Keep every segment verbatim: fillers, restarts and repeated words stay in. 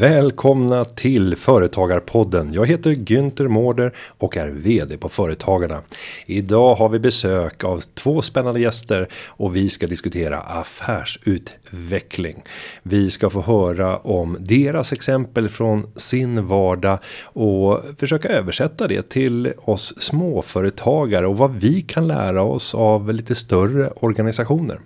Välkomna till Företagarpodden. Jag heter Günther Mårder och är vd på Företagarna. Idag har vi besök av två spännande gäster och vi ska diskutera affärsutveckling. Vi ska få höra om deras exempel från sin vardag och försöka översätta det till oss småföretagare och vad vi kan lära oss av lite större organisationer.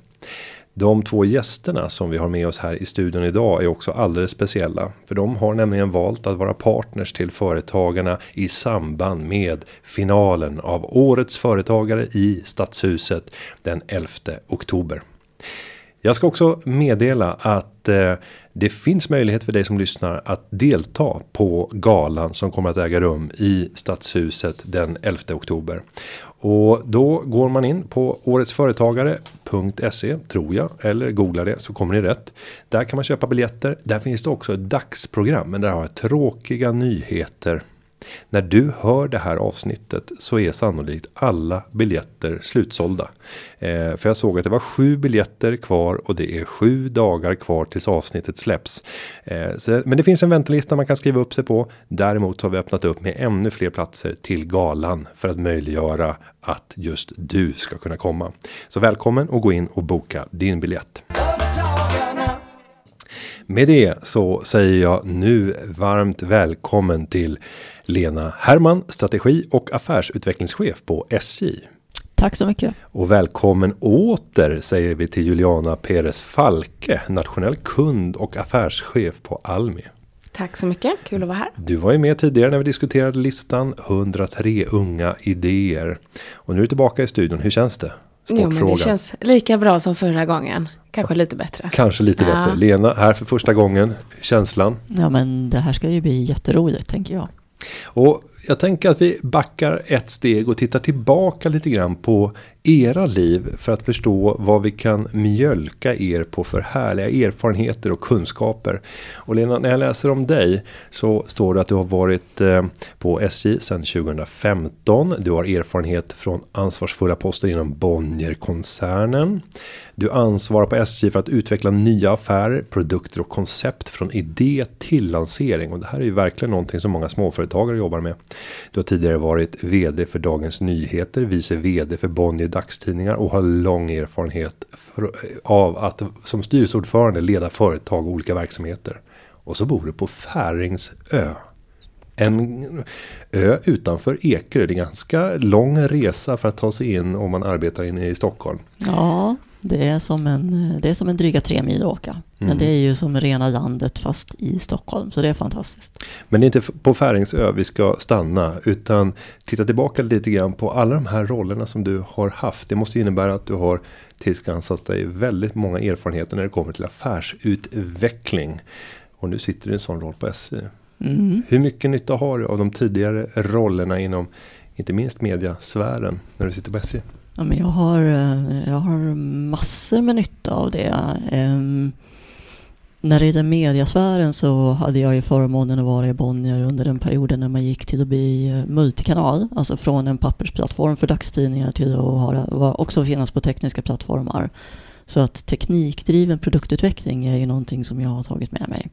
De två gästerna som vi har med oss här i studion idag är också alldeles speciella. För de har nämligen valt att vara partners till Företagarna i samband med finalen av årets företagare i Stadshuset den elfte oktober. Jag ska också meddela att eh, det finns möjlighet för dig som lyssnar att delta på galan som kommer att äga rum i Stadshuset den elfte oktober. Och då går man in på åretsföretagare punkt se tror jag, eller googlar det så kommer ni rätt. Där kan man köpa biljetter, där finns det också ett dagsprogram, men där har jag tråkiga nyheter. När du hör det här avsnittet så är sannolikt alla biljetter slutsålda. Eh, för jag såg att det var sju biljetter kvar och det är sju dagar kvar tills avsnittet släpps. Eh, så, men det finns en väntelista man kan skriva upp sig på. Däremot har vi öppnat upp med ännu fler platser till galan för att möjliggöra att just du ska kunna komma. Så välkommen och gå in och boka din biljett. Med det så säger jag nu varmt välkommen till Lena Herrman, strategi- och affärsutvecklingschef på S J. Tack så mycket. Och välkommen åter säger vi till Juliana Perez-Falke, nationell kund- och affärschef på Almi. Tack så mycket, kul att vara här. Du var ju med tidigare när vi diskuterade listan hundratre unga idéer. Och nu är du tillbaka i studion, hur känns det? Jo, men det känns lika bra som förra gången. Kanske lite bättre. Kanske lite ja. bättre. Lena, här för första gången. Känslan? Ja, men det här ska ju bli jätteroligt, tänker jag. Och jag tänker att vi backar ett steg och tittar tillbaka lite grann på era liv för att förstå vad vi kan mjölka er på för härliga erfarenheter och kunskaper. Och Lena, när jag läser om dig så står det att du har varit på S J sedan tjugo femton. Du har erfarenhet från ansvarsfulla poster inom Bonnier-koncernen. Du ansvarar på S J för att utveckla nya affärer, produkter och koncept från idé till lansering. Och det här är ju verkligen någonting som många småföretagare jobbar med. Du har tidigare varit vd för Dagens Nyheter, vice vd för Bonnier Dagstidningar och har lång erfarenhet för, av att som styrelseordförande leda företag och olika verksamheter. Och så bor du på Färingsö. En ö utanför Ekerö. Det är en ganska lång resa för att ta sig in om man arbetar inne i Stockholm. Ja, det är som en, det är som en dryga tre mil åka. Mm. Men det är ju som rena landet fast i Stockholm, så det är fantastiskt. Men det är inte på Färingsö vi ska stanna, utan titta tillbaka lite grann på alla de här rollerna som du har haft. Det måste innebära att du har tillskansat dig väldigt många erfarenheter när det kommer till affärsutveckling. Och nu sitter du i en sån roll på S J. Mm. Hur mycket nytta har du av de tidigare rollerna inom, inte minst mediasfären, när du sitter på S J? Ja, men jag, har, jag har massor med nytta av det. Ehm, när det gäller mediasfären så hade jag ju förmånen att vara i Bonnier under den perioden när man gick till att bli multikanal. Alltså från en pappersplattform för dagstidningar till att ha, också finnas på tekniska plattformar. Så att teknikdriven produktutveckling är ju någonting som jag har tagit med mig.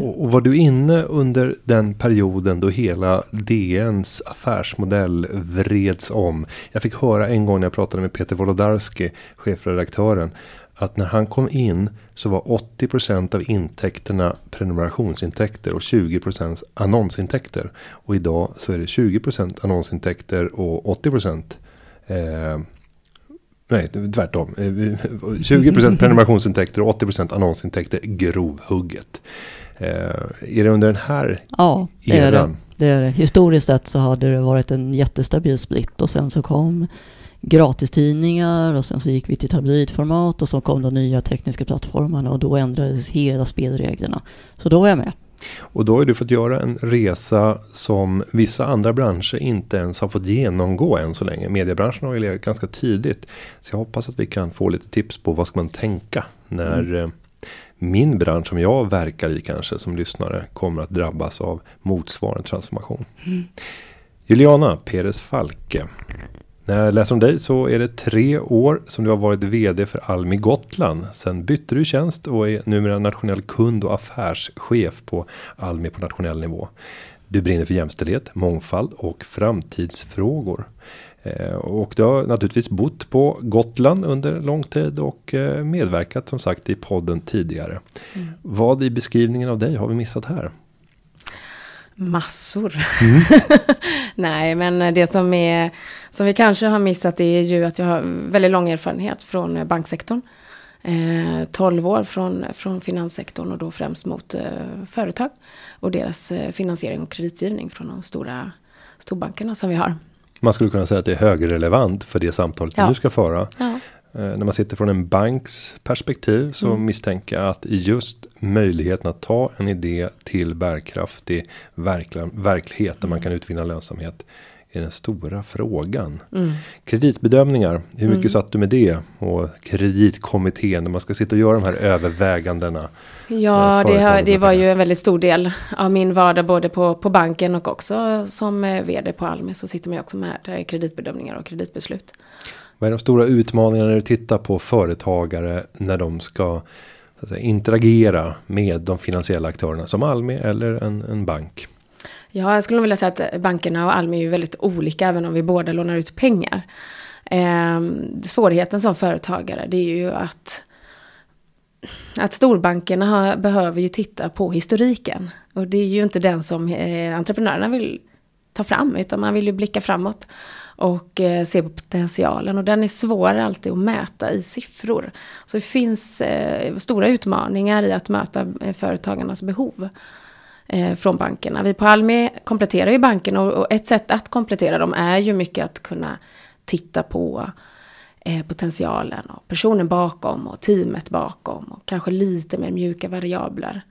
Och, och var du inne under den perioden då hela D N:s affärsmodell vreds om? Jag fick höra en gång när jag pratade med Peter Volodarski, chefredaktören, att när han kom in så var åttio procent av intäkterna prenumerationsintäkter och tjugo procent annonsintäkter. Och idag så är det tjugo procent annonsintäkter och åttio procent eh, nej, tvärtom. tjugo procent prenumerationsintäkter och åttio procent annonsintäkter, grovhugget. Eh, är det under den här ja, det eran? Ja, det, det är det. Historiskt sett så hade det varit en jättestabil split och sen så kom gratistidningar och sen så gick vi till tabloidformat och så kom de nya tekniska plattformarna och då ändrades hela spelreglerna. Så då var jag med. Och då har du fått göra en resa som vissa andra branscher inte ens har fått genomgå än så länge. Mediebranschen har ju legat ganska tidigt. Så jag hoppas att vi kan få lite tips på vad ska man tänka när mm. min bransch som jag verkar i kanske som lyssnare kommer att drabbas av motsvarande transformation. Mm. Juliana Perez-Falke, När jag läser om dig så är det tre år som du har varit vd för Almi Gotland. Sen bytte du tjänst och är numera nationell kund- och affärschef på Almi på nationell nivå. Du brinner för jämställdhet, mångfald och framtidsfrågor. Och du har naturligtvis bott på Gotland under lång tid och medverkat som sagt i podden tidigare. Mm. Vad i beskrivningen av dig har vi missat här? Massor. Mm. Nej, men det som, är, som vi kanske har missat är ju att jag har väldigt lång erfarenhet från banksektorn. Eh, tolv år från, från finanssektorn och då främst mot eh, företag och deras eh, finansiering och kreditgivning från de stora storbankerna som vi har. Man skulle kunna säga att det är högrelevant för det samtalet ja. vi nu ska föra. Ja. När man sitter från en banks perspektiv så mm. misstänker jag att just möjligheten att ta en idé till bärkraftig verkl- verklighet där mm. man kan utvinna lönsamhet är den stora frågan. Mm. Kreditbedömningar, hur mycket mm. satt du med det? Och kreditkommittén, när man ska sitta och göra de här övervägandena. Ja, det, har, det var ju en väldigt stor del av min vardag både på, på banken och också som vd på Almi så sitter man ju också med kreditbedömningar och kreditbeslut. Vad är de stora utmaningarna när du tittar på företagare när de ska så att säga, interagera med de finansiella aktörerna som Almi eller en, en bank? Ja, jag skulle vilja säga att bankerna och Almi är ju väldigt olika även om vi båda lånar ut pengar. Eh, svårigheten som företagare det är ju att, att storbankerna har, behöver ju titta på historiken. Och det är ju inte den som eh, entreprenörerna vill ta fram utan man vill ju blicka framåt. Och eh, se på potentialen. Och den är svår alltid att mäta i siffror. Så det finns eh, stora utmaningar i att möta eh, företagarnas behov eh, från bankerna. Vi på Almi kompletterar ju bankerna. Och, och ett sätt att komplettera dem är ju mycket att kunna titta på eh, potentialen. Och personen bakom och teamet bakom. Och kanske lite mer mjuka variabler.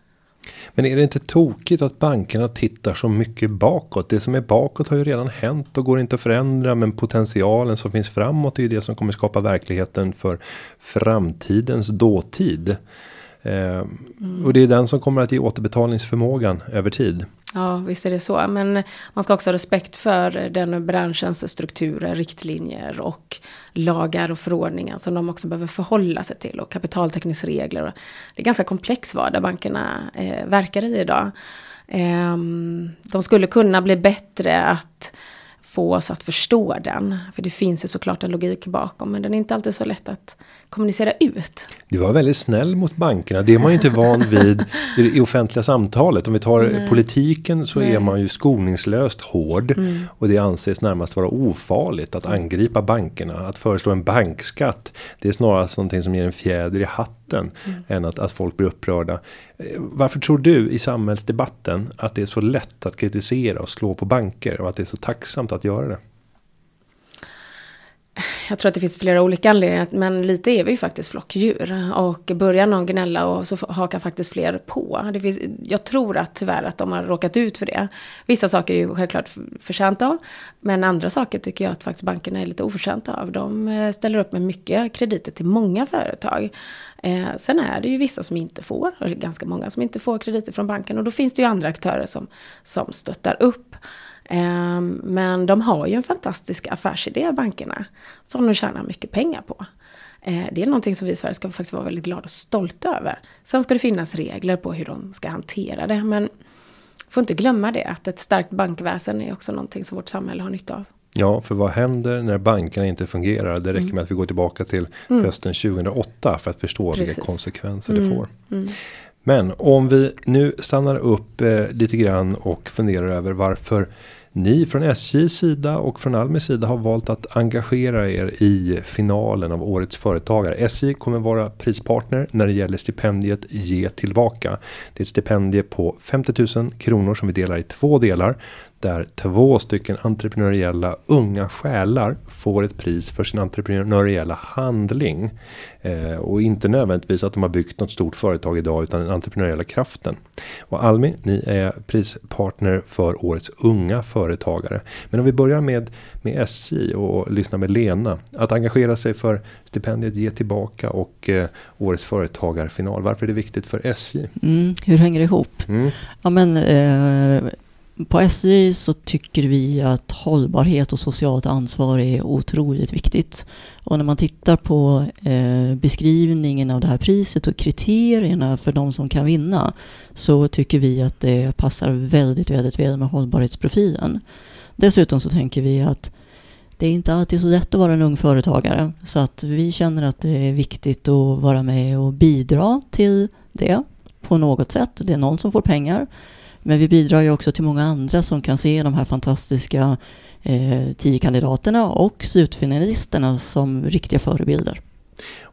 Men är det inte tokigt att bankerna tittar så mycket bakåt? Det som är bakåt har ju redan hänt och går inte att förändra. Men potentialen som finns framåt är ju det som kommer skapa verkligheten för framtidens dåtid. Eh, mm. Och det är den som kommer att ge återbetalningsförmågan över tid. Ja, visst är det så. Men man ska också ha respekt för den branschens strukturer, riktlinjer och lagar och förordningar som de också behöver förhålla sig till. Och kapitaltäckningsregler. Det är ganska komplex vardag bankerna eh, verkar i idag. Eh, de skulle kunna bli bättre att få oss att förstå den. För det finns ju såklart en logik bakom. Men den är inte alltid så lätt att kommunicera ut. Du var väldigt snäll mot bankerna. Det är man ju inte van vid i offentliga samtalet. Om vi tar Nej. politiken så Nej. är man ju skoningslöst hård. Mm. Och det anses närmast vara ofarligt att angripa bankerna. Att föreslå en bankskatt. Det är snarast någonting som ger en fjäder i hatten. Mm. Än att, att folk blir upprörda. Varför tror du i samhällsdebatten att det är så lätt att kritisera och slå på banker? Och att det är så tacksamt att göra det? Jag tror att det finns flera olika anledningar, men lite är vi ju faktiskt flockdjur och börjar någon gnälla och så hakar faktiskt fler på. Det finns, jag tror att tyvärr att de har råkat ut för det. Vissa saker är ju självklart förtjänta av, men andra saker tycker jag att faktiskt bankerna är lite oförtjänta av. De ställer upp med mycket krediter till många företag. Eh, sen är det ju vissa som inte får, och det är ganska många som inte får krediter från banken och då finns det ju andra aktörer som, som stöttar upp. Men de har ju en fantastisk affärsidé av bankerna som de tjänar mycket pengar på. Det är någonting som vi i Sverige ska faktiskt vara väldigt glada och stolta över. Sen ska det finnas regler på hur de ska hantera det. Men får inte glömma det att ett starkt bankväsen är också någonting som vårt samhälle har nytta av. Ja, för vad händer när bankerna inte fungerar? Det räcker med att vi går tillbaka till mm. hösten tjugohundraåtta för att förstå Precis. vilka konsekvenser mm. det får. Mm. Men om vi nu stannar upp eh, lite grann och funderar över varför ni från S J:s sida och från Almis sida har valt att engagera er i finalen av årets företagare. S J kommer vara prispartner när det gäller stipendiet Ge tillbaka. Det är ett stipendie på femtio tusen kronor som vi delar i två delar. Där två stycken entreprenöriella unga själar får ett pris för sin entreprenöriella handling. Eh, och inte nödvändigtvis att de har byggt något stort företag idag utan den entreprenöriella kraften. Och Almi, ni är prispartner för årets unga företagare. Men om vi börjar med, med S J och lyssna med Lena. Att engagera sig för stipendiet Ge tillbaka och eh, årets företagarfinal. Varför är det viktigt för S J? Mm, hur hänger det ihop? Mm. Ja men... Eh, På S J så tycker vi att hållbarhet och socialt ansvar är otroligt viktigt. Och när man tittar på eh, beskrivningen av det här priset och kriterierna för de som kan vinna, så tycker vi att det passar väldigt, väldigt väl med hållbarhetsprofilen. Dessutom så tänker vi att det är inte alltid så lätt att vara en ung företagare, så att vi känner att det är viktigt att vara med och bidra till det på något sätt. Det är någon som får pengar. Men vi bidrar ju också till många andra som kan se de här fantastiska eh, tio kandidaterna och slutfinalisterna som riktiga förebilder.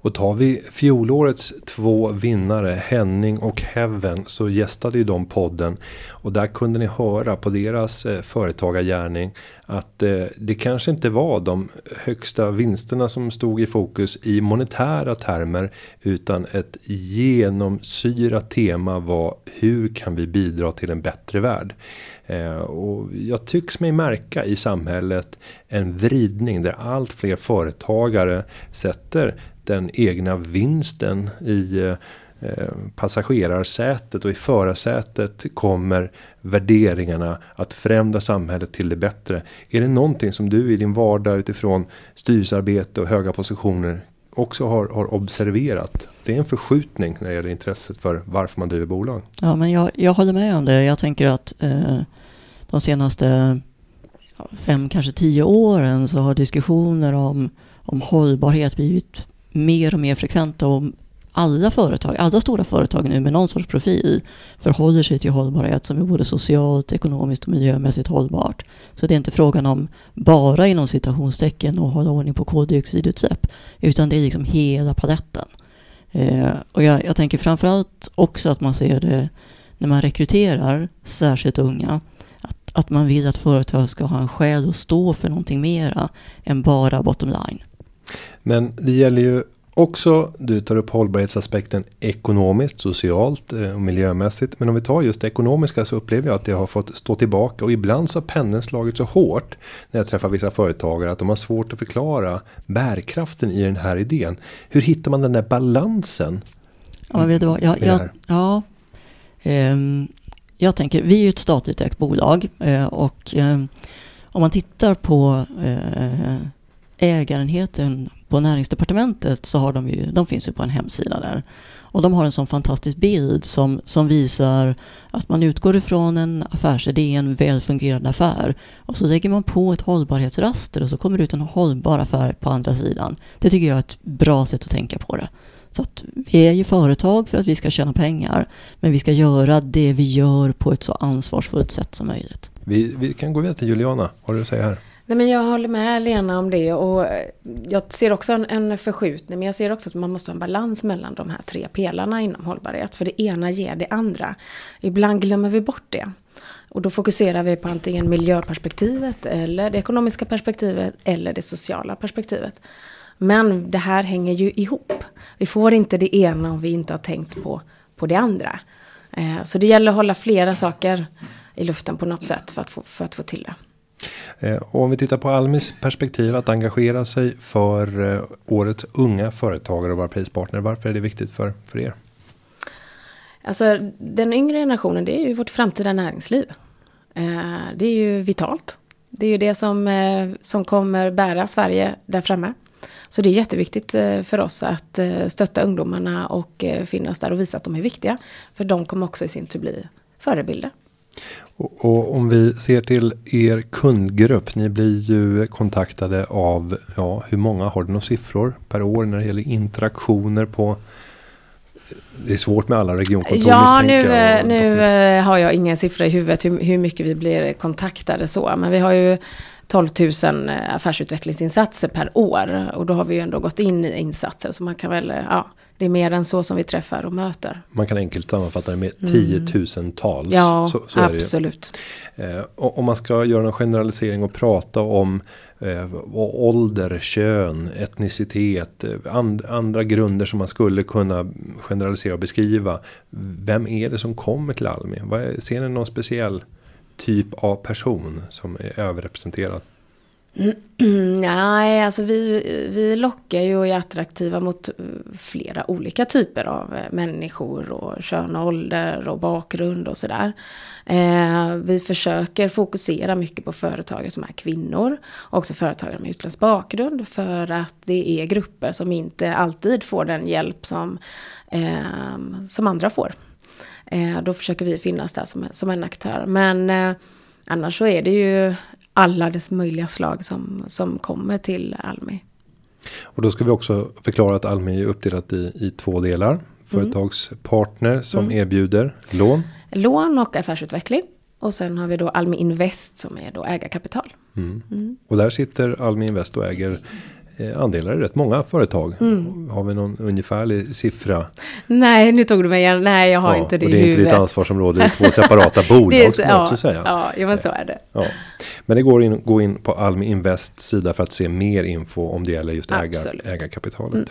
Och tar vi fjolårets två vinnare, Henning och Heaven, så gästade ju de podden. Och där kunde ni höra på deras eh, företagargärning att eh, det kanske inte var de högsta vinsterna som stod i fokus i monetära termer, utan ett genomsyrat tema var: hur kan vi bidra till en bättre värld? Eh, och jag tycks mig märka i samhället en vridning där allt fler företagare sätter den egna vinsten i passagerarsätet, och i förarsätet kommer värderingarna att förändra samhället till det bättre. Är det någonting som du i din vardag utifrån styrelsearbete och höga positioner också har, har observerat? Det är en förskjutning när det gäller intresset för varför man driver bolag. Ja, men jag, jag håller med om det. Jag tänker att eh, de senaste fem, kanske tio åren så har diskussioner om, om hållbarhet blivit mer och mer frekventa, om alla företag, alla stora företag nu med någon sorts profil förhåller sig till hållbarhet som är både socialt, ekonomiskt och miljömässigt hållbart. Så det är inte frågan om bara inom citationstecken och hålla ordning på koldioxidutsläpp, utan det är liksom hela paletten. Eh, och jag, jag tänker framförallt också att man ser det när man rekryterar särskilt unga, att, att man vill att företag ska ha en själ och stå för någonting mera än bara bottom line. Men det gäller ju också, du tar upp hållbarhetsaspekten ekonomiskt, socialt och miljömässigt. Men om vi tar just det ekonomiska, så upplever jag att det har fått stå tillbaka. Och ibland så har pendeln slagit så hårt när jag träffar vissa företagare att de har svårt att förklara bärkraften i den här idén. Hur hittar man den där balansen? Ja, vet du vad? Jag, jag, ja, um, jag tänker, vi är ju ett statligt ägt bolag. Och um, om man tittar på... Uh, ägarenheten på näringsdepartementet, så har de ju, de finns ju på en hemsida där. Och de har en sån fantastisk bild som, som visar att man utgår ifrån en affärsidé, en välfungerande affär. Och så lägger man på ett hållbarhetsraster och så kommer det ut en hållbar affär på andra sidan. Det tycker jag är ett bra sätt att tänka på det. Så att vi är ju företag för att vi ska tjäna pengar, men vi ska göra det vi gör på ett så ansvarsfullt sätt som möjligt. Vi, vi kan gå vidare till Juliana, vad du säger här. Nej, men jag håller med Lena om det, och jag ser också en, en förskjutning, men jag ser också att man måste ha en balans mellan de här tre pelarna inom hållbarhet, för det ena ger det andra. Ibland glömmer vi bort det. Och då fokuserar vi på antingen miljöperspektivet eller det ekonomiska perspektivet eller det sociala perspektivet. Men det här hänger ju ihop. Vi får inte det ena om vi inte har tänkt på, på det andra. Så det gäller att hålla flera saker i luften på något sätt för att få, för att få till det. Och om vi tittar på Almis perspektiv att engagera sig för årets unga företagare och våra prispartner, varför är det viktigt för, för er? Alltså, den yngre generationen, det är ju vårt framtida näringsliv. Det är ju vitalt. Det är ju det som, som kommer bära Sverige där framme. Så det är jätteviktigt för oss att stötta ungdomarna och finnas där och visa att de är viktiga. För de kommer också i sin tur bli förebilder. Och, och om vi ser till er kundgrupp, ni blir ju kontaktade av, ja, hur många, har du några siffror per år när det gäller interaktioner på, det är svårt med alla regionkontor. Ja, nu, och, nu och, har jag ingen siffra i huvudet hur, hur mycket vi blir kontaktade så, men vi har ju tolv tusen affärsutvecklingsinsatser per år, och då har vi ju ändå gått in i insatser, så man kan väl, ja, det är mer än så som vi träffar och möter. Man kan enkelt sammanfatta det med mm. tiotusentals. Ja, så, så absolut. Är det ju. Eh, och, om man ska göra en generalisering och prata om eh, ålder, kön, etnicitet, and, andra grunder som man skulle kunna generalisera och beskriva. Vem är det som kommer till Almi? Vad är, ser ni någon speciell typ av person som är överrepresenterad? Nej, alltså vi, vi lockar ju och är attraktiva mot flera olika typer av människor och kön och ålder och bakgrund och sådär. Eh, vi försöker fokusera mycket på företagare som är kvinnor, också företagare med utländsk bakgrund, för att det är grupper som inte alltid får den hjälp som, eh, som andra får. Eh, då försöker vi finnas där som, som en aktör, men eh, annars så är det ju alla dess möjliga slag som, som kommer till Almi. Och då ska vi också förklara att Almi är uppdelat i, i två delar. Företagspartner som mm. erbjuder lån. Lån och affärsutveckling. Och sen har vi då Almi Invest som är då ägarkapital. Mm. Mm. Och där sitter Almi Invest och äger andelar i rätt många företag. Mm. Har vi någon ungefärlig siffra? Nej, nu tog du mig igen. Nej, jag har ja, inte det i huvudet. Det är inte ditt ansvarsområde. Det är två separata bolag, skulle jag också säga. Ja, ja, men så är det. Ja. Men det går in, gå in på Almi Invests sida för att se mer info om det gäller just ägar, ägarkapitalet. Mm.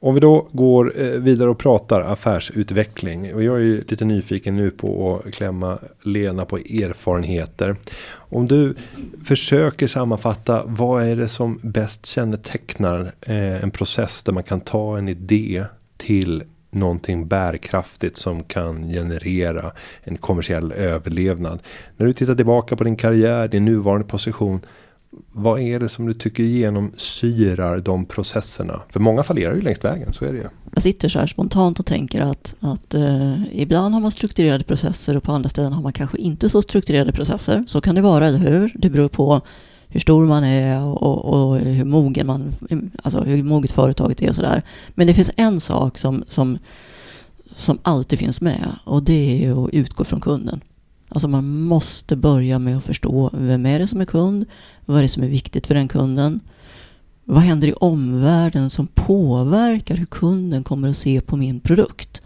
Om vi då går vidare och pratar affärsutveckling. Och jag är ju lite nyfiken nu på att klämma Lena på erfarenheter. Om du försöker sammanfatta, vad är det som bäst kännetecknar en process där man kan ta en idé till någonting bärkraftigt som kan generera en kommersiell överlevnad? När du tittar tillbaka på din karriär, din nuvarande position, vad är det som du tycker genomsyrar de processerna? För många fallerar ju längs vägen, så är det ju. Jag sitter så här spontant och tänker att, att eh, ibland har man strukturerade processer och på andra ställen har man kanske inte så strukturerade processer. Så kan det vara, eller hur? Det beror på hur stor man är och, och, och hur mogen man, alltså hur moget företaget är och sådär. Men det finns en sak som, som, som alltid finns med, och det är att utgå från kunden. Alltså man måste börja med att förstå vem är det som är kund, vad är det som är viktigt för den kunden, vad händer i omvärlden som påverkar hur kunden kommer att se på min produkt,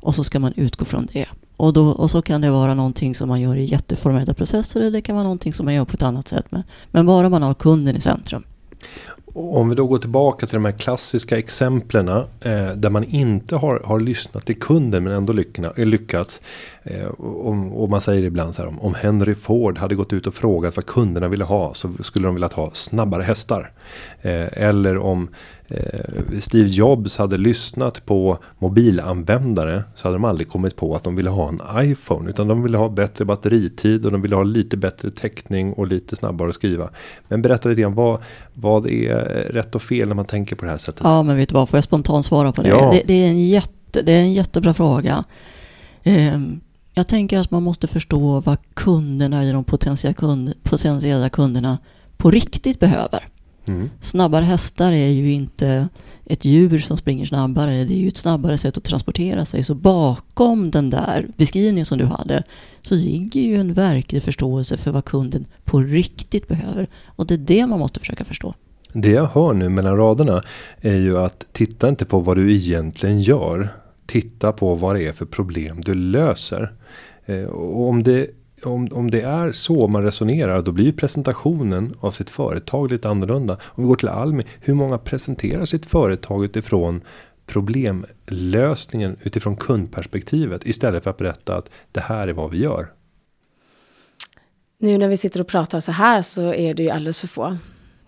och så ska man utgå från det. Och, då, och så kan det vara någonting som man gör i jätteformella processer, eller det kan vara någonting som man gör på ett annat sätt med. Men bara man har kunden i centrum. Om vi då går tillbaka till de här klassiska exemplen eh, där man inte har, har lyssnat till kunden men ändå lyckna, lyckats. Eh, om, och man säger ibland så här, om, om Henry Ford hade gått ut och frågat vad kunderna ville ha, så skulle de vilja ha snabbare hästar. Eh, eller om eh, Steve Jobs hade lyssnat på mobilanvändare, så hade de aldrig kommit på att de ville ha en iPhone, utan de ville ha bättre batteritid och de ville ha lite bättre täckning och lite snabbare att skriva. Men berätta lite grann, vad, vad är rätt och fel när man tänker på det här sättet? Ja, men vet du vad, får jag spontant svara på det? Ja. Det, det, är en jätte, det är en jättebra fråga. Eh, jag tänker att man måste förstå vad kunderna i de potentiella, kund, potentiella kunderna på riktigt behöver. Mm. Snabbare hästar är ju inte ett djur som springer snabbare, det är ju ett snabbare sätt att transportera sig. Så bakom den där beskrivningen som du hade så ligger ju en verklig förståelse för vad kunden på riktigt behöver. Och det är det man måste försöka förstå. Det jag hör nu mellan raderna är ju att titta inte på vad du egentligen gör. Titta på vad det är för problem du löser. Och om det, om, om det är så man resonerar, då blir ju presentationen av sitt företag lite annorlunda. Om vi går till Almi, hur många presenterar sitt företag utifrån problemlösningen, utifrån kundperspektivet, istället för att berätta att det här är vad vi gör? Nu när vi sitter och pratar så här så är det ju alldeles för få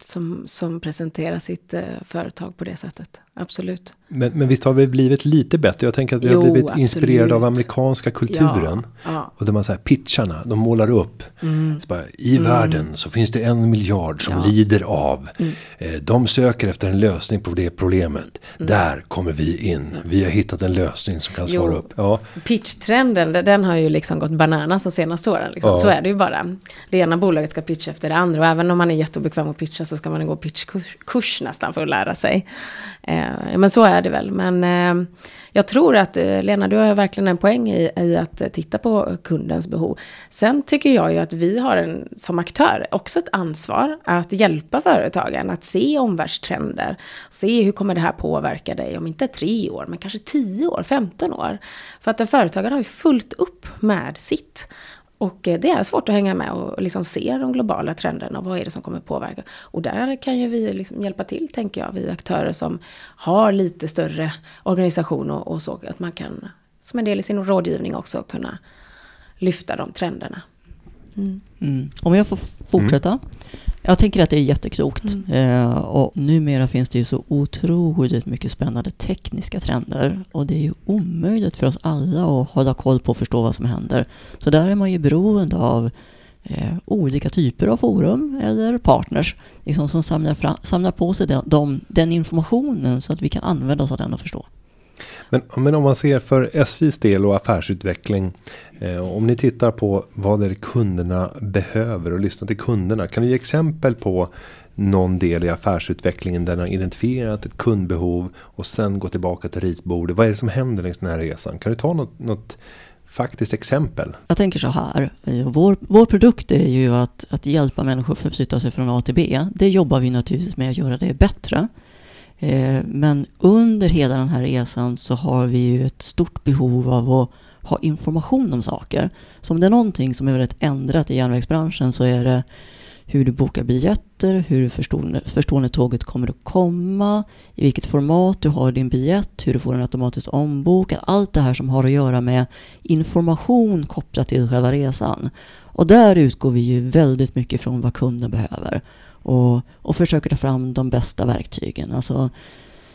Som, som presenterar sitt eh, företag på det sättet. Absolut. Men, men visst har vi blivit lite bättre. Jag tänker att vi jo, har blivit absolut. inspirerade av amerikanska kulturen. Ja, ja. Och där man säger, pitcharna, de målar upp. Mm. Så bara, i mm. världen så finns det en miljard som ja. lider av. Mm. Eh, de söker efter en lösning på det problemet. Mm. Där kommer vi in. Vi har hittat en lösning som kan svara jo, upp. Ja. Pitchtrenden, den har ju liksom gått bananas de senaste åren. Liksom. Ja. Så är det ju bara. Det ena bolaget ska pitcha efter det andra. Och även om man är jättebekväm att pitcha så ska man gå pitchkurs kurs nästan för att lära sig. Eh, men så är det väl. Men eh, jag tror att eh, Lena, du har verkligen en poäng i, i att titta på kundens behov. Sen tycker jag ju att vi har en, som aktör också ett ansvar att hjälpa företagen att se omvärldstrender. Se hur kommer det här påverka dig om inte tre år men kanske tio år, femton år. För att en företagare har ju fullt upp med sitt. Och det är svårt att hänga med och liksom se de globala trenderna och vad är det som kommer påverka. Och där kan ju vi liksom hjälpa till, tänker jag, vi aktörer som har lite större organisation och, och så. Att man kan, som en del i sin rådgivning också, kunna lyfta de trenderna. Mm. Mm. Om jag får fortsätta. Mm. Jag tänker att det är jätteklokt. Mm. Eh, och numera finns det ju så otroligt mycket spännande tekniska trender. Och det är ju omöjligt för oss alla att hålla koll på och förstå vad som händer. Så där är man ju beroende av eh, olika typer av forum eller partners liksom, som samlar, fram, samlar på sig den, de, den informationen så att vi kan använda oss av den och förstå. Men, men om man ser för S J:s del och affärsutveckling, eh, om ni tittar på vad det kunderna behöver och lyssnar till kunderna, kan du ge exempel på någon del i affärsutvecklingen där ni har identifierat ett kundbehov och sen gå tillbaka till ritbordet? Vad är det som händer längs den här resan? Kan du ta något, något faktiskt exempel? Jag tänker så här, vår, vår produkt är ju att, att hjälpa människor att förflytta sig från A till B. Det jobbar vi naturligtvis med att göra det bättre. Men under hela den här resan så har vi ju ett stort behov av att ha information om saker. Så om det är någonting som är väldigt ändrat i järnvägsbranschen så är det hur du bokar biljetter, hur du förstår, förstår när tåget kommer att komma, i vilket format du har din biljett, hur du får den automatiskt ombokad. Allt det här som har att göra med information kopplat till själva resan. Och där utgår vi ju väldigt mycket från vad kunden behöver. Och, och försöker ta fram de bästa verktygen. Alltså,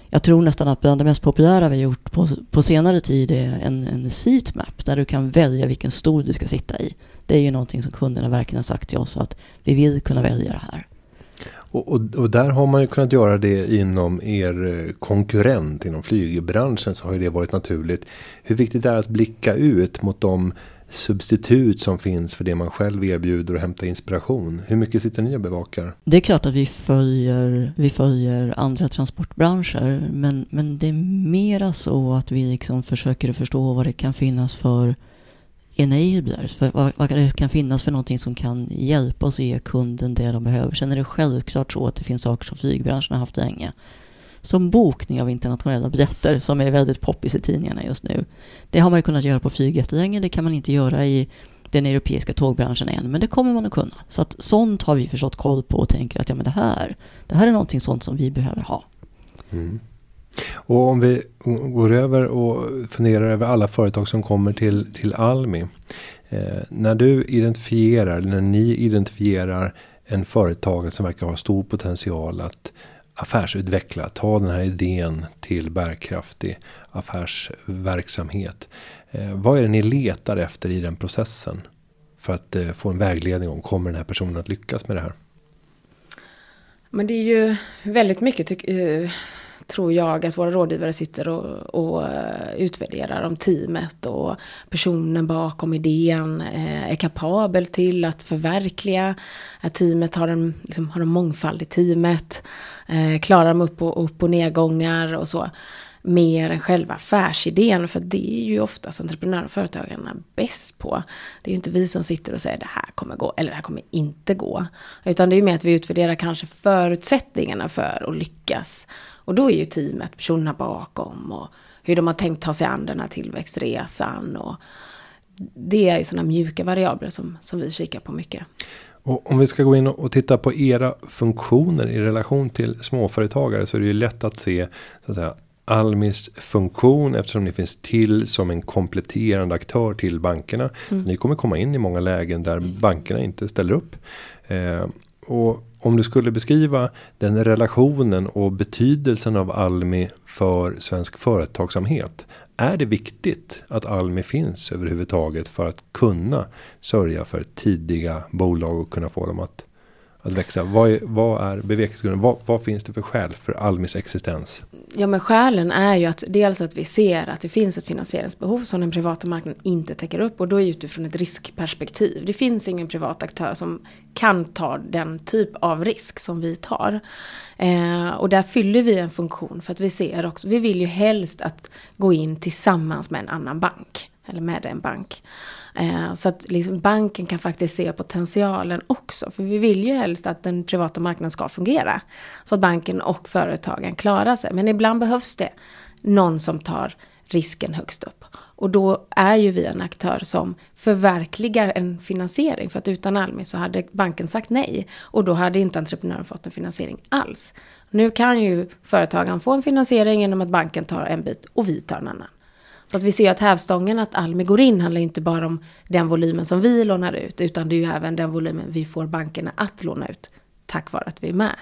jag tror nästan att bland det mest populära vi har gjort på, på senare tid är en, en seatmap där du kan välja vilken stol du ska sitta i. Det är ju någonting som kunderna verkligen har sagt till oss att vi vill kunna välja det här. Och, och, och där har man ju kunnat göra det inom er konkurrent, inom flygbranschen så har ju det varit naturligt. Hur viktigt är det att blicka ut mot de substitut som finns för det man själv erbjuder och hämta inspiration? Hur mycket sitter ni och bevakar? Det är klart att vi följer, vi följer andra transportbranscher, men, men det är mera så att vi liksom försöker förstå vad det kan finnas för enablers, för vad, vad det kan finnas för någonting som kan hjälpa oss och ge kunden det de behöver. Sen är det självklart så att det finns saker som flygbranschen har haft länge. Som bokning av internationella biljetter som är väldigt poppis i tidningarna just nu. Det har man ju kunnat göra på flyg jättelänge. Det kan man inte göra i den europeiska tågbranschen än. Men det kommer man att kunna. Så att sånt har vi förstått koll på och tänker att ja, men det, här, det här är någonting sånt som vi behöver ha. Mm. Och om vi går över och funderar över alla företag som kommer till, till Almi. Eh, när du identifierar, när ni identifierar en företag som verkar ha stor potential att affärsutveckla, ta den här idén till bärkraftig affärsverksamhet. Eh, vad är det ni letar efter i den processen för att eh, få en vägledning om kommer den här personen att lyckas med det här? Men det är ju väldigt mycket tyck, eh, tror jag att våra rådgivare sitter och, och utvärderar om teamet och personen bakom idén eh, är kapabel till att förverkliga, att teamet har en, liksom, har en mångfald i teamet. Eh, klarar de upp och, upp och nedgångar och så. Mer än själva affärsidén. För det är ju oftast entreprenörer och företagarna bäst på. Det är ju inte vi som sitter och säger det här kommer gå eller det här kommer inte gå. Utan det är ju med att vi utvärderar kanske förutsättningarna för att lyckas. Och då är ju teamet, personerna bakom och hur de har tänkt ta sig an den här tillväxtresan. Och det är ju sådana mjuka variabler som, som vi kikar på mycket. Och om vi ska gå in och titta på era funktioner i relation till småföretagare så är det ju lätt att se så att säga, Almis funktion eftersom ni finns till som en kompletterande aktör till bankerna. Mm. Ni kommer komma in i många lägen där mm. bankerna inte ställer upp. Eh, och om du skulle beskriva den relationen och betydelsen av Almi för svensk företagsamhet. Är det viktigt att Almi finns överhuvudtaget för att kunna sörja för tidiga bolag och kunna få dem att, att växa? Vad är, vad är bevekelsegrunden? Vad, vad finns det för skäl för Almis existens? Ja, men skälen är ju att dels att vi ser att det finns ett finansieringsbehov som den privata marknaden inte täcker upp. Och då är utifrån ett riskperspektiv. Det finns ingen privat aktör som kan ta den typ av risk som vi tar. Eh, och där fyller vi en funktion för att vi ser också. Vi vill ju helst att gå in tillsammans med en annan bank. Eller med en bank. Eh, så att liksom banken kan faktiskt se potentialen också. För vi vill ju helst att den privata marknaden ska fungera. Så att banken och företagen klarar sig. Men ibland behövs det någon som tar risken högst upp. Och då är ju vi en aktör som förverkligar en finansiering. För att utan Almi så hade banken sagt nej. Och då hade inte entreprenören fått en finansiering alls. Nu kan ju företagen få en finansiering genom att banken tar en bit och vi tar en annan. Så att vi ser att hävstången att Almi går in handlar inte bara om den volymen som vi lånar ut utan det är ju även den volymen vi får bankerna att låna ut tack vare att vi är med.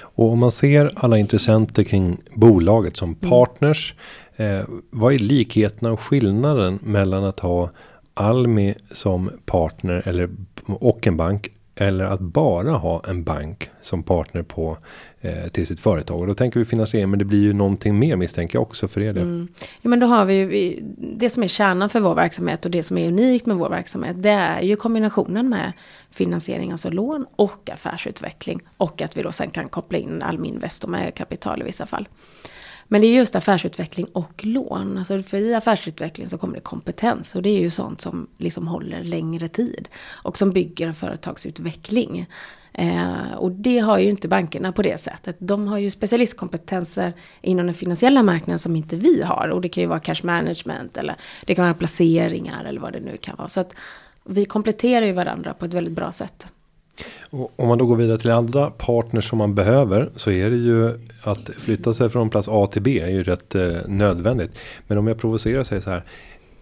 Och om man ser alla intressenter kring bolaget som partners, mm. eh, vad är likheterna och skillnaden mellan att ha Almi som partner eller, och en bank, eller att bara ha en bank som partner på, eh, till sitt företag? Och då tänker vi finansiering, men det blir ju någonting mer, misstänker jag, också för er del. Mm. Ja, men då har vi ju, det som är kärnan för vår verksamhet och det som är unikt med vår verksamhet, det är ju kombinationen med finansiering, alltså lån och affärsutveckling, och att vi då sen kan koppla in Almi Invest med kapital i vissa fall. Men det är just affärsutveckling och lån. Alltså för i affärsutveckling så kommer det kompetens. Och det är ju sånt som liksom håller längre tid. Och som bygger en företagsutveckling. Eh, och det har ju inte bankerna på det sättet. De har ju specialistkompetenser inom den finansiella marknaden som inte vi har. Och det kan ju vara cash management. Eller det kan vara placeringar eller vad det nu kan vara. Så att vi kompletterar ju varandra på ett väldigt bra sätt. Och om man då går vidare till andra partners som man behöver, så är det ju att flytta sig från plats A till B är ju rätt eh, nödvändigt. Men om jag provocerar sig så här,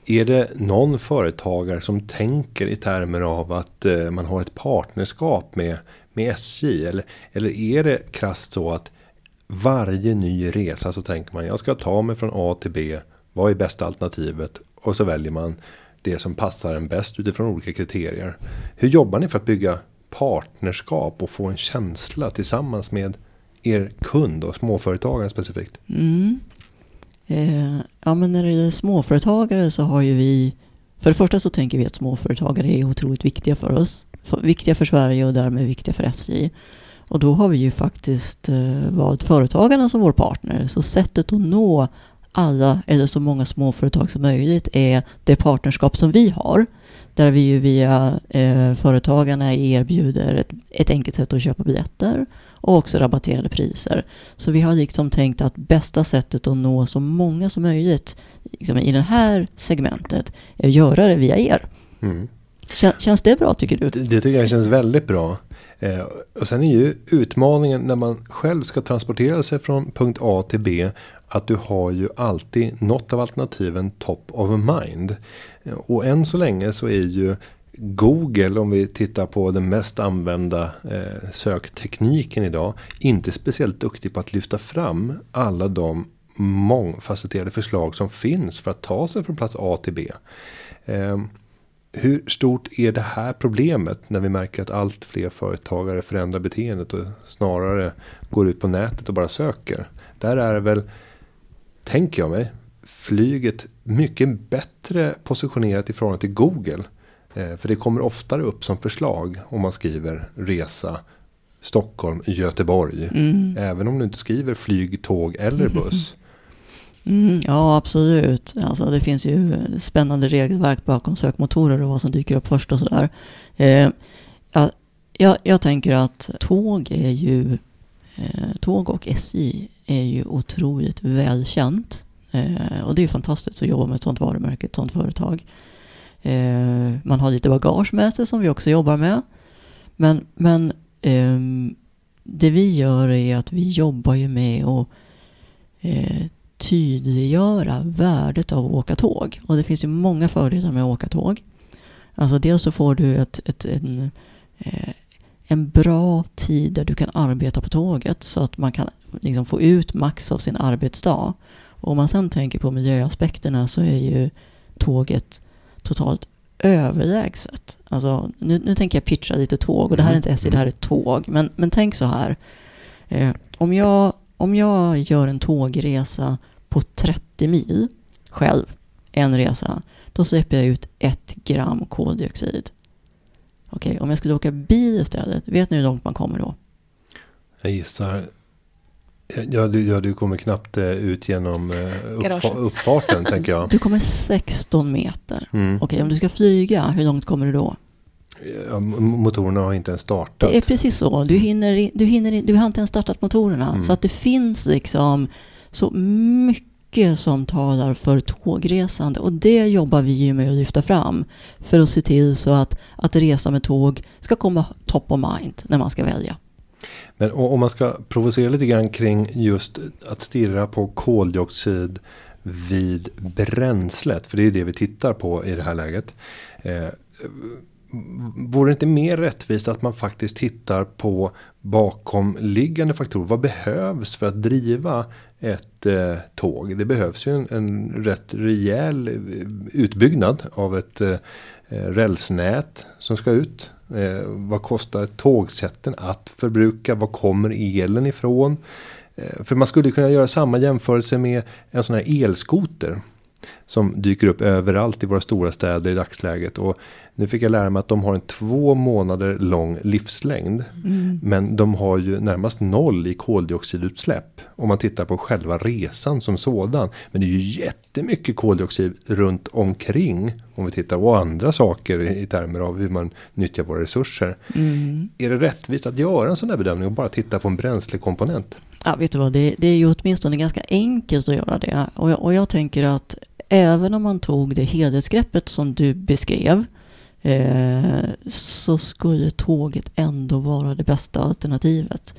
är det någon företagare som tänker i termer av att eh, man har ett partnerskap med, med S J? Eller, eller är det krasst så att varje ny resa så tänker man, jag ska ta mig från A till B, vad är bästa alternativet? Och så väljer man det som passar en bäst utifrån olika kriterier. Hur jobbar ni för att bygga partnerskap och få en känsla tillsammans med er kund och småföretagaren specifikt? Mm. Eh, ja, men när det är småföretagare så har ju vi, för det första så tänker vi att småföretagare är otroligt viktiga för oss, för, viktiga för Sverige och därmed viktiga för S J. Och då har vi ju faktiskt eh, valt Företagarna som vår partner. Så sättet att nå alla eller så många småföretag som möjligt är det partnerskap som vi har. Där vi ju via eh, Företagarna erbjuder ett, ett enkelt sätt att köpa biljetter och också rabatterade priser. Så vi har liksom tänkt att bästa sättet att nå så många som möjligt liksom, i det här segmentet är att göra det via er. Mm. Kän, känns det bra, tycker du? Det, det tycker jag känns väldigt bra. Eh, och sen är ju utmaningen när man själv ska transportera sig från punkt A till B, att du har ju alltid något av alternativen top of mind. Och än så länge så är ju Google, om vi tittar på den mest använda eh, söktekniken idag, inte speciellt duktig på att lyfta fram alla de mångfacetterade förslag som finns för att ta sig från plats A till B. Eh, hur stort är det här problemet när vi märker att allt fler företagare förändrar beteendet och snarare går ut på nätet och bara söker? Där är väl, tänker jag mig, flyget mycket bättre positionerat i förhållande till Google. Eh, för det kommer oftare upp som förslag om man skriver resa Stockholm, Göteborg. Mm. Även om du inte skriver flyg, tåg eller buss. Mm, ja, absolut. Alltså, det finns ju spännande regelverk bakom sökmotorer och vad som dyker upp först och sådär. Eh, jag, jag tänker att tåg är ju... Tåg och S J är ju otroligt välkänt, och det är fantastiskt att jobba med ett sånt varumärke, ett sånt företag. Man har lite bagage med sig som vi också jobbar med, men, men det vi gör är att vi jobbar ju med att tydliggöra värdet av att åka tåg, och det finns ju många fördelar med att åka tåg. Alltså dels så får du ett, ett, en en bra tid där du kan arbeta på tåget, så att man kan liksom få ut max av sin arbetsdag. Och om man sen tänker på miljöaspekterna, så är ju tåget totalt överlägset. Alltså, nu, nu tänker jag pitcha lite tåg, och det här är inte S J, det här är tåg. Men, men tänk så här. Eh, om, jag, om jag gör en tågresa på trettio mil själv, en resa, då släpper jag ut ett gram koldioxid. Okej, om jag skulle åka bil istället, vet ni hur långt man kommer då? Jag gissar. Ja, du, ja, du kommer knappt ut genom uppf- uppfarten, tänker jag. Du kommer sexton meter. Mm. Okej, om du ska flyga, hur långt kommer du då? Ja, motorerna har inte ens startat. Det är precis så. Du, hinner, du, hinner, du har inte ens startat motorerna. Mm. Så att det finns liksom så mycket som talar för tågresande, och det jobbar vi ju med att lyfta fram för att se till så att, att resa med tåg ska komma top of mind när man ska välja. Men om man ska provocera lite grann kring just att stirra på koldioxid vid bränslet, för det är ju det vi tittar på i det här läget. Eh, vore det inte mer rättvist att man faktiskt tittar på bakomliggande faktorer? Vad behövs för att driva ett eh, tåg? Det behövs ju en, en rätt rejäl utbyggnad av ett eh, rälsnät som ska ut. Eh, vad kostar tågsätten att förbruka? Vad kommer elen ifrån? Eh, för man skulle kunna göra samma jämförelse med en sån här elskoter som dyker upp överallt i våra stora städer i dagsläget. Och nu fick jag lära mig att de har en två månader lång livslängd. Mm. Men de har ju närmast noll i koldioxidutsläpp. Om man tittar på själva resan som sådan. Men det är ju jättemycket koldioxid runt omkring. Om vi tittar på andra saker i termer av hur man nyttjar våra resurser. Mm. Är det rättvist att göra en sån där bedömning och bara titta på en bränslekomponent? Ja, vet du vad? Det, det är ju åtminstone ganska enkelt att göra det. Och jag, och jag tänker att även om man tog det helhetsgreppet som du beskrev eh, så skulle tåget ändå vara det bästa alternativet.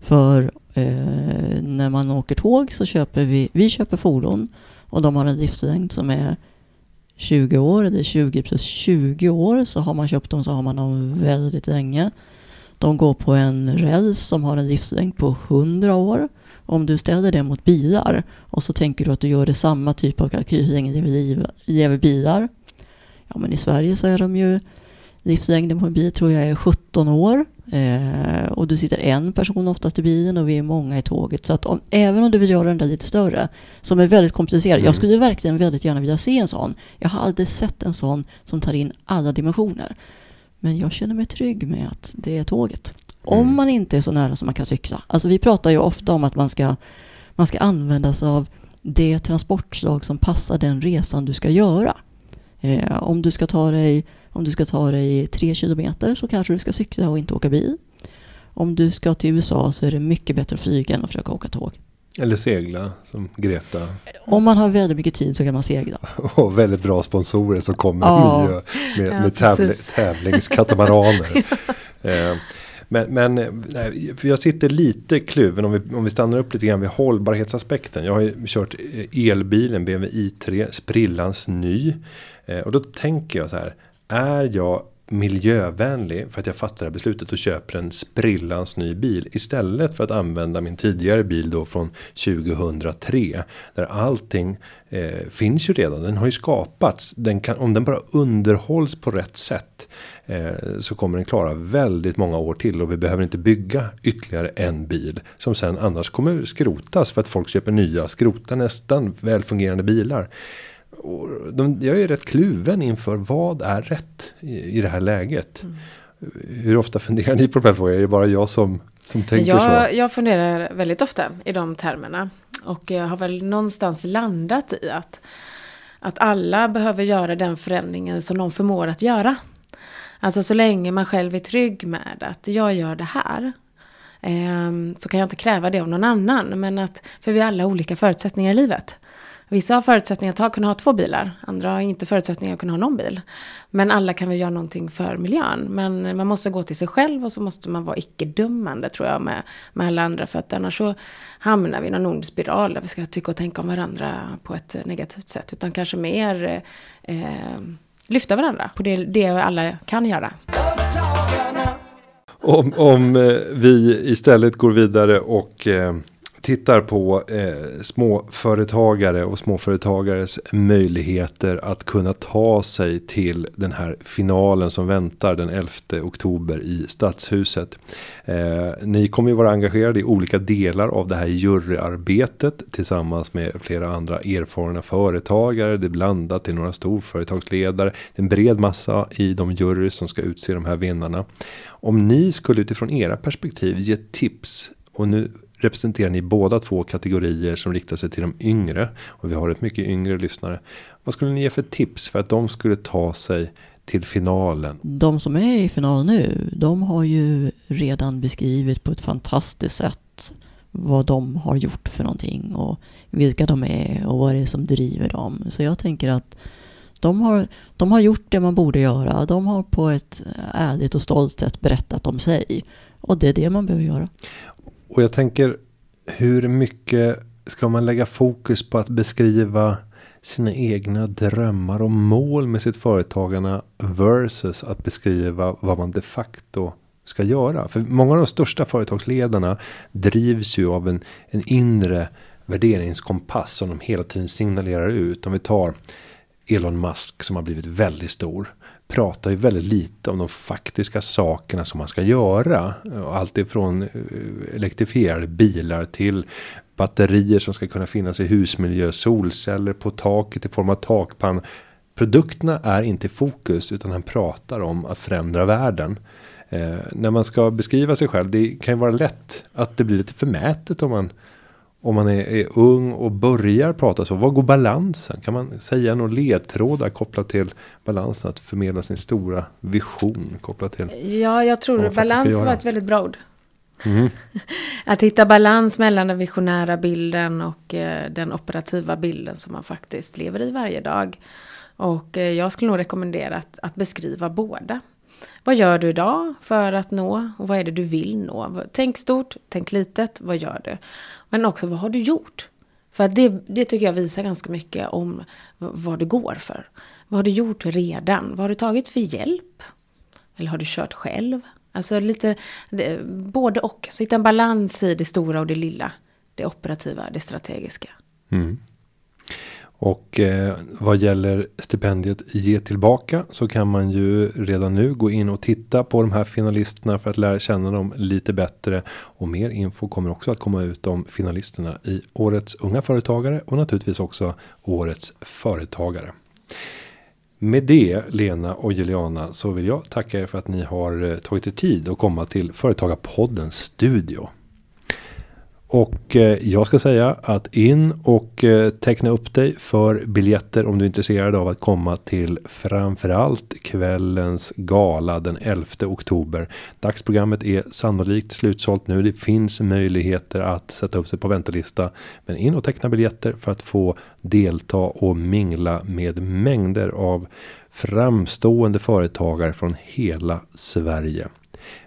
För eh, när man åker tåg så köper vi, vi köper fordon och de har en livslängd som är tjugo år eller tjugo plus tjugo år, så har man köpt dem så har man dem väldigt länge. De går på en räls som har en livslängd på hundra år. Om du ställer det mot bilar och så tänker du att du gör det samma typ av kalkylering över bilar. Ja, men i Sverige så är de ju, livslängden på en bil tror jag är sjutton år. Eh, och du sitter en person oftast i bilen och vi är många i tåget. Så att om, även om du vill göra den där lite större som är väldigt komplicerad. Mm. Jag skulle verkligen väldigt gärna vilja se en sån. Jag har aldrig sett en sån som tar in alla dimensioner. Men jag känner mig trygg med att det är tåget. Mm. Om man inte är så nära som man kan cykla. Alltså vi pratar ju ofta om att man ska, man ska använda sig av det transportslag som passar den resan du ska göra. Eh, om du ska ta dig, om du ska ta dig tre kilometer så kanske du ska cykla och inte åka bil. Om du ska till U S A så är det mycket bättre att flyga än att försöka åka tåg. Eller segla, som Greta. Om man har väldigt mycket tid så kan man segla. Och väldigt bra sponsorer som kommer ja. med, med, med ja, tävl- tävlingskatamaraner. ja. eh, Men, men för jag sitter lite kluven om vi, om vi stannar upp lite grann vid hållbarhetsaspekten. Jag har ju kört elbilen B M W i tre, sprillans ny. Och då tänker jag så här, är jag miljövänlig för att jag fattar det här beslutet och köper en sprillans ny bil istället för att använda min tidigare bil då från tjugohundratre där allting eh, finns ju redan, den har ju skapats, den kan, om den bara underhålls på rätt sätt eh, så kommer den klara väldigt många år till och vi behöver inte bygga ytterligare en bil som sen annars kommer skrotas för att folk köper nya, skrotar nästan välfungerande bilar. Och de, jag är rätt kluven inför vad är rätt i, i det här läget. Mm. Hur ofta funderar ni på de här frågorna? Är det bara jag som, som tänker jag, så? Jag funderar väldigt ofta i de termerna. Och jag har väl någonstans landat i att, att alla behöver göra den förändringen som de förmår att göra. Alltså så länge man själv är trygg med att jag gör det här. Eh, så kan jag inte kräva det av någon annan. Men att, för vi har alla olika förutsättningar i livet. Vissa har förutsättningar att ha, kunna ha två bilar. Andra har inte förutsättningar att kunna ha någon bil. Men alla kan väl göra någonting för miljön. Men man måste gå till sig själv och så måste man vara icke-dömande tror jag med, med alla andra. För att annars så hamnar vi i någon ond spiral där vi ska tycka och tänka om varandra på ett negativt sätt. Utan kanske mer eh, lyfta varandra på det, det alla kan göra. Om, om vi istället går vidare och Eh... tittar på eh, småföretagare och småföretagares möjligheter att kunna ta sig till den här finalen som väntar den elfte oktober i Stadshuset. Eh, ni kommer ju vara engagerade i olika delar av det här juryarbetet tillsammans med flera andra erfarna företagare. Det är blandat till några storföretagsledare. Det är en bred massa i de jury som ska utse de här vinnarna. Om ni skulle utifrån era perspektiv ge tips och nu representerar ni båda två kategorier som riktar sig till de yngre och vi har ett mycket yngre lyssnare. Vad skulle ni ge för tips för att de skulle ta sig till finalen? De som är i final nu, de har ju redan beskrivit på ett fantastiskt sätt vad de har gjort för någonting och vilka de är och vad det är som driver dem. Så jag tänker att de har, de har gjort det man borde göra. De har på ett ärligt och stolt sätt berättat om sig och det är det man behöver göra. Och jag tänker, hur mycket ska man lägga fokus på att beskriva sina egna drömmar och mål med sitt företagande versus att beskriva vad man de facto ska göra. För många av de största företagsledarna drivs ju av en, en inre värderingskompass som de hela tiden signalerar ut. Om vi tar Elon Musk som har blivit väldigt stor, pratar ju väldigt lite om de faktiska sakerna som man ska göra. Allt ifrån elektrifierade bilar till batterier som ska kunna finnas i husmiljö, solceller på taket i form av takpann. Produkterna är inte i fokus, utan han pratar om att förändra världen. Eh, när man ska beskriva sig själv, det kan ju vara lätt att det blir lite förmätet om man, om man är, är ung och börjar prata så. Vad går balansen? Kan man säga någon ledtrådar kopplat till balansen, att förmedla sin stora vision kopplat till? Ja, jag tror balans var ett väldigt bra ord. Mm. Att hitta balans mellan den visionära bilden och eh, den operativa bilden som man faktiskt lever i varje dag. Och eh, jag skulle nog rekommendera att, att beskriva båda. Vad gör du idag för att nå? Och vad är det du vill nå? Tänk stort, tänk litet, vad gör du? Men också, vad har du gjort? För att det, det tycker jag visar ganska mycket om vad du går för. Vad har du gjort redan? Vad har du tagit för hjälp? Eller har du kört själv? Alltså lite både och. Så hitta en balans i det stora och det lilla. Det operativa, det strategiska. Mm. Och eh, vad gäller stipendiet Ge tillbaka så kan man ju redan nu gå in och titta på de här finalisterna för att lära känna dem lite bättre. Och mer info kommer också att komma ut om finalisterna i Årets unga företagare och naturligtvis också Årets företagare. Med det, Lena och Juliana, så vill jag tacka er för att ni har tagit er tid att komma till Företagarpoddens studio. Och jag ska säga att in och teckna upp dig för biljetter om du är intresserad av att komma till framförallt kvällens gala den elfte oktober. Dagsprogrammet är sannolikt slutsålt nu. Det finns möjligheter att sätta upp sig på väntelista. Men in och teckna biljetter för att få delta och mingla med mängder av framstående företagare från hela Sverige.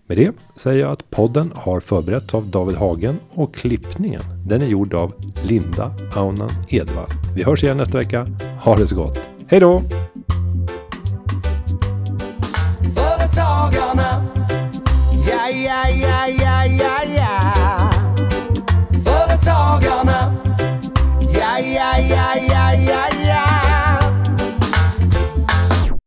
Med det säger jag att podden har förberetts av David Hagen och klippningen, den är gjord av Linda Aunan Edvall. Vi hörs igen nästa vecka. Ha det så gott. Hej då!